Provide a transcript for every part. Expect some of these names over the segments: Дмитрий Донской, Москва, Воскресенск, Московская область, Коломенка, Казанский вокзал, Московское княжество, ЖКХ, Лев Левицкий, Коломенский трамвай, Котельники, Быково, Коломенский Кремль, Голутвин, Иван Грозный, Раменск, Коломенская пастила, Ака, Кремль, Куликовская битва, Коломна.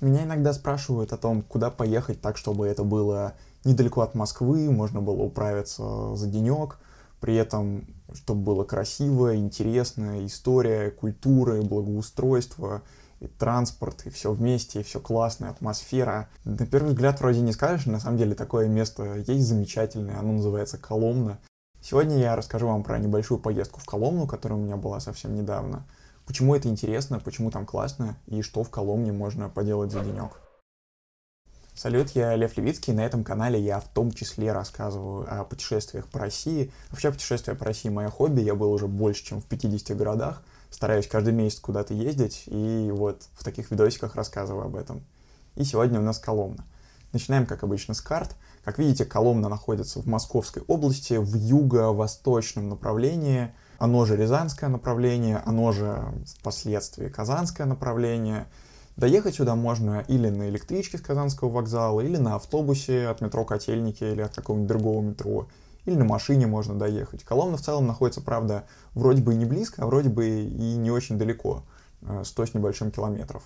Меня иногда спрашивают о том, куда поехать так, чтобы это было недалеко от Москвы, можно было управиться за денек, при этом, чтобы было красиво, интересно, история, культура, благоустройство, и транспорт, и все вместе, и все классная атмосфера. На первый взгляд вроде не скажешь, на самом деле такое место есть замечательное, оно называется Коломна. Сегодня я расскажу вам про небольшую поездку в Коломну, которая у меня была совсем недавно. Почему это интересно, почему там классно, и что в Коломне можно поделать за денек. Салют, я Лев Левицкий, на этом канале я в том числе рассказываю о путешествиях по России. Вообще, путешествия по России — мое хобби, я был уже больше, чем в 50 городах. Стараюсь каждый месяц куда-то ездить, и вот в таких видосиках рассказываю об этом. И сегодня у нас Коломна. Начинаем, как обычно, с карт. Как видите, Коломна находится в Московской области, в юго-восточном направлении. Оно же Рязанское направление, оно же впоследствии Казанское направление. Доехать сюда можно или на электричке с Казанского вокзала, или на автобусе от метро Котельники, или от какого-нибудь другого метро, или на машине можно доехать. Коломна в целом находится, правда, вроде бы и не близко, а вроде бы и не очень далеко, 100 с небольшим километров.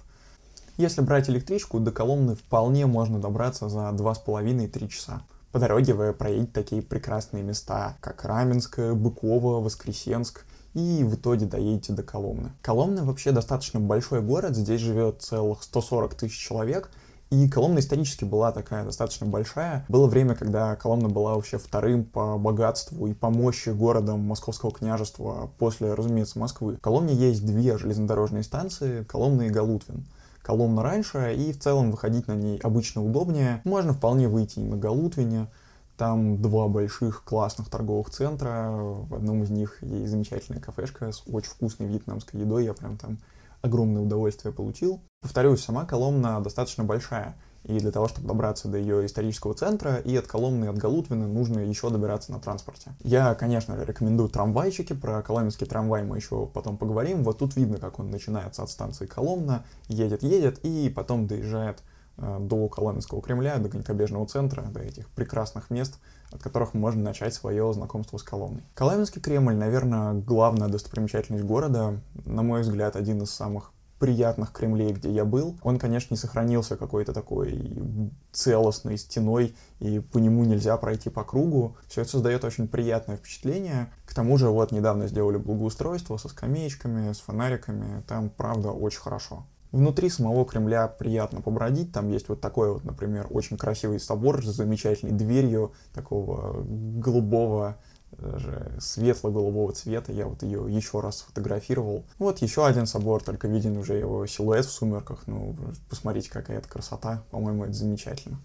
Если брать электричку, до Коломны вполне можно добраться за 2,5-3 часа. По дороге вы проедете такие прекрасные места, как Раменск, Быково, Воскресенск, и в итоге доедете до Коломны. Коломна вообще достаточно большой город, здесь живет целых 140 тысяч человек, и Коломна исторически была такая достаточно большая. Было время, когда Коломна была вообще вторым по богатству и по мощи городом Московского княжества после, разумеется, Москвы. В Коломне есть две железнодорожные станции, Коломна и Голутвин. Коломна раньше, и в целом выходить на ней обычно удобнее. Можно вполне выйти и на Голутвине. Там два больших классных торговых центра, в одном из них есть замечательная кафешка с очень вкусной вьетнамской едой, я прям там огромное удовольствие получил. Повторюсь, сама Коломна достаточно большая, и для того, чтобы добраться до ее исторического центра, и от Коломны, и от Голутвина нужно еще добираться на транспорте. Я, конечно, рекомендую трамвайчики, про Коломенский трамвай мы еще потом поговорим. Вот тут видно, как он начинается от станции Коломна, едет, и потом доезжает до Коломенского Кремля, до конькобежного центра, до этих прекрасных мест, от которых можно начать свое знакомство с Коломной. Коломенский Кремль, наверное, главная достопримечательность города, на мой взгляд, один из самых приятных Кремлей, где я был. Он, конечно, не сохранился какой-то такой целостной стеной, и по нему нельзя пройти по кругу. Все это создает очень приятное впечатление. К тому же, вот недавно сделали благоустройство со скамеечками, с фонариками, там, правда, очень хорошо. Внутри самого Кремля приятно побродить, там есть вот такой вот, например, очень красивый собор с замечательной дверью такого голубого, даже светло-голубого цвета, я вот ее еще раз сфотографировал. Вот еще один собор, только виден уже его силуэт в сумерках, ну, посмотрите, какая это красота, по-моему, это замечательно.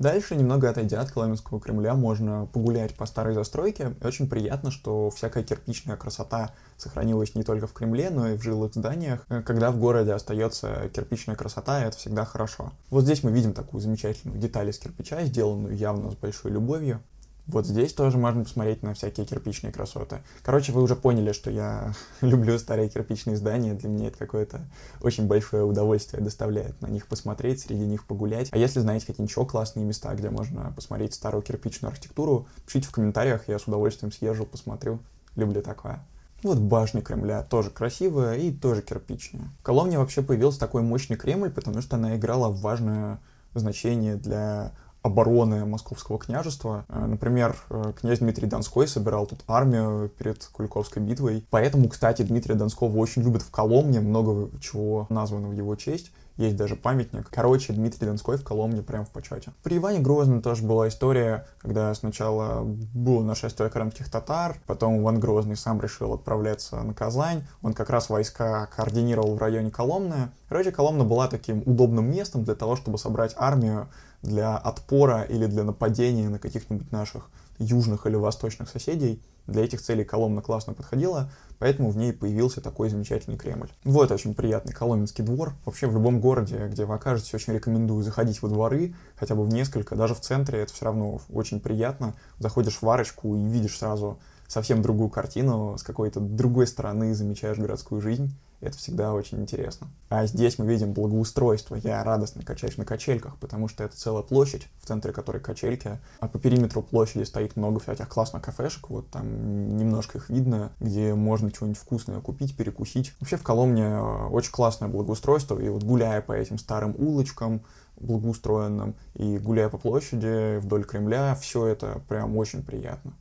Дальше, немного отойдя от Коломенского Кремля, можно погулять по старой застройке. И очень приятно, что всякая кирпичная красота сохранилась не только в Кремле, но и в жилых зданиях. Когда в городе остается кирпичная красота, это всегда хорошо. Вот здесь мы видим такую замечательную деталь из кирпича, сделанную явно с большой любовью. Вот здесь тоже можно посмотреть на всякие кирпичные красоты. Короче, вы уже поняли, что я люблю старые кирпичные здания. Для меня это какое-то очень большое удовольствие доставляет на них посмотреть, среди них погулять. А если знаете какие-нибудь еще классные места, где можно посмотреть старую кирпичную архитектуру, пишите в комментариях, я с удовольствием съезжу, посмотрю. Люблю такое. Вот башня Кремля тоже красивая и тоже кирпичная. В Коломне вообще появился такой мощный Кремль, потому что она играла важное значение для обороны Московского княжества. Например, князь Дмитрий Донской собирал тут армию перед Куликовской битвой. Поэтому, кстати, Дмитрия Донского очень любят в Коломне, много чего названо в его честь. Есть даже памятник. Короче, Дмитрий Донской в Коломне прям в почете. При Иване Грозном тоже была история, когда сначала было нашествие крымских татар, потом Иван Грозный сам решил отправляться на Казань. Он как раз войска координировал в районе Коломны. Короче, Коломна была таким удобным местом для того, чтобы собрать армию для отпора или для нападения на каких-нибудь наших южных или восточных соседей. Для этих целей Коломна классно подходила, поэтому в ней появился такой замечательный Кремль. Вот очень приятный Коломенский двор. Вообще в любом городе, где вы окажетесь, очень рекомендую заходить во дворы, хотя бы в несколько, даже в центре это все равно очень приятно. Заходишь в арочку и видишь сразу совсем другую картину, с какой-то другой стороны замечаешь городскую жизнь. Это всегда очень интересно. А здесь мы видим благоустройство. Я радостно качаюсь на качельках, потому что это целая площадь, в центре которой качельки. А по периметру площади стоит много всяких классных кафешек. Вот там немножко их видно, где можно чего-нибудь вкусное купить, перекусить. Вообще в Коломне очень классное благоустройство. И вот гуляя по этим старым улочкам благоустроенным и гуляя по площади вдоль Кремля, все это прям очень приятно.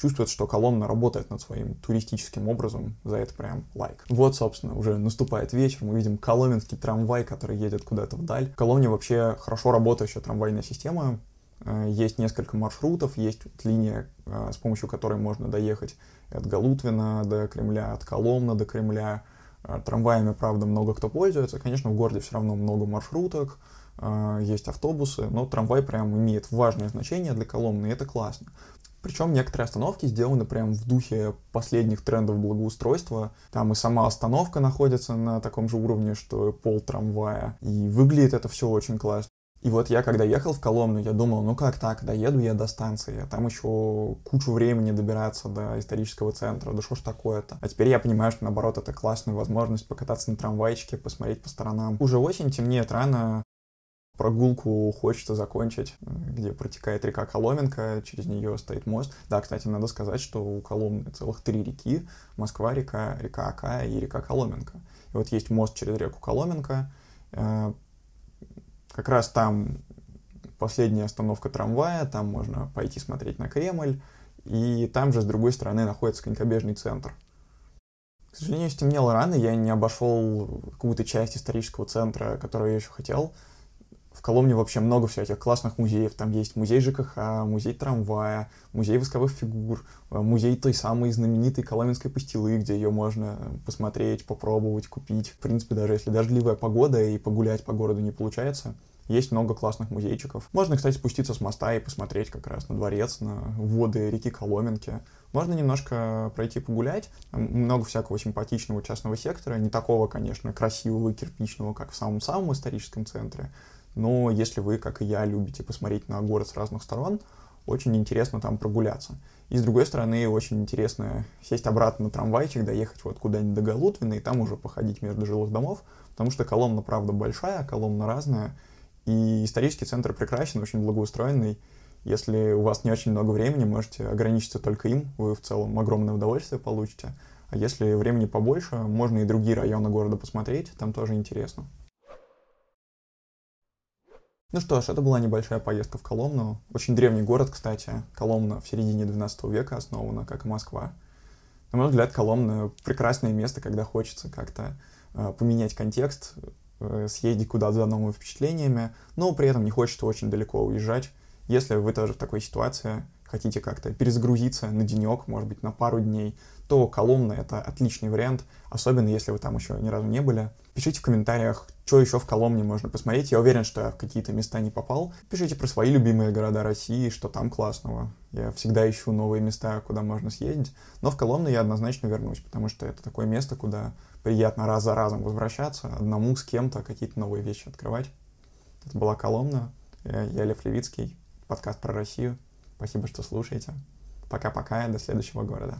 Чувствуется, что Коломна работает над своим туристическим образом, за это прям лайк. Вот, собственно, уже наступает вечер, мы видим Коломенский трамвай, который едет куда-то вдаль. В Коломне вообще хорошо работающая трамвайная система, есть несколько маршрутов, есть линия, с помощью которой можно доехать от Голутвина до Кремля, от Коломны до Кремля. Трамваями, правда, много кто пользуется, конечно, в городе все равно много маршруток, есть автобусы, но трамвай прям имеет важное значение для Коломны, и это классно. Причем некоторые остановки сделаны прям в духе последних трендов благоустройства. Там и сама остановка находится на таком же уровне, что и пол трамвая. И выглядит это все очень классно. И вот я, когда ехал в Коломну, я думал, ну как так, доеду я до станции, а там еще кучу времени добираться до исторического центра, да что ж такое-то. А теперь я понимаю, что наоборот, это классная возможность покататься на трамвайчике, посмотреть по сторонам. Уже осень, темнеет рано. Прогулку хочется закончить, где протекает река Коломенка, через нее стоит мост. Да, кстати, надо сказать, что у Коломны целых 3 реки. Москва река, река Ака и река Коломенка. И вот есть мост через реку Коломенка. Как раз там последняя остановка трамвая, там можно пойти смотреть на Кремль. И там же с другой стороны находится конькобежный центр. К сожалению, стемнело рано, я не обошел какую-то часть исторического центра, которую я еще хотел. В Коломне вообще много всяких классных музеев. Там есть музей ЖКХ, музей трамвая, музей восковых фигур, музей той самой знаменитой Коломенской пастилы, где ее можно посмотреть, попробовать, купить. В принципе, даже если дождливая погода и погулять по городу не получается, есть много классных музейчиков. Можно, кстати, спуститься с моста и посмотреть как раз на дворец, на воды реки Коломенки. Можно немножко пройти погулять. Много всякого симпатичного частного сектора. Не такого, конечно, красивого, кирпичного, как в самом-самом историческом центре. Но если вы, как и я, любите посмотреть на город с разных сторон, очень интересно там прогуляться. И, с другой стороны, очень интересно сесть обратно на трамвайчик, доехать вот куда-нибудь до Голутвина и там уже походить между жилых домов, потому что Коломна, правда, большая, Коломна разная, и исторический центр прекрасен, очень благоустроенный. Если у вас не очень много времени, можете ограничиться только им, вы в целом огромное удовольствие получите. А если времени побольше, можно и другие районы города посмотреть, там тоже интересно. Ну что ж, это была небольшая поездка в Коломну. Очень древний город, кстати. Коломна в середине 12 века основана, как и Москва. На мой взгляд, Коломна — прекрасное место, когда хочется как-то поменять контекст, съездить куда-то за новыми впечатлениями, но при этом не хочется очень далеко уезжать. Если вы тоже в такой ситуации, хотите как-то перезагрузиться на денек, может быть, на пару дней, то Коломна — это отличный вариант, особенно если вы там еще ни разу не были. Пишите в комментариях, что еще в Коломне можно посмотреть. Я уверен, что я в какие-то места не попал. Пишите про свои любимые города России, что там классного. Я всегда ищу новые места, куда можно съездить. Но в Коломну я однозначно вернусь, потому что это такое место, куда приятно раз за разом возвращаться, одному с кем-то какие-то новые вещи открывать. Это была Коломна. Я Лев Левицкий. Подкаст про Россию. Спасибо, что слушаете. Пока-пока. До следующего города.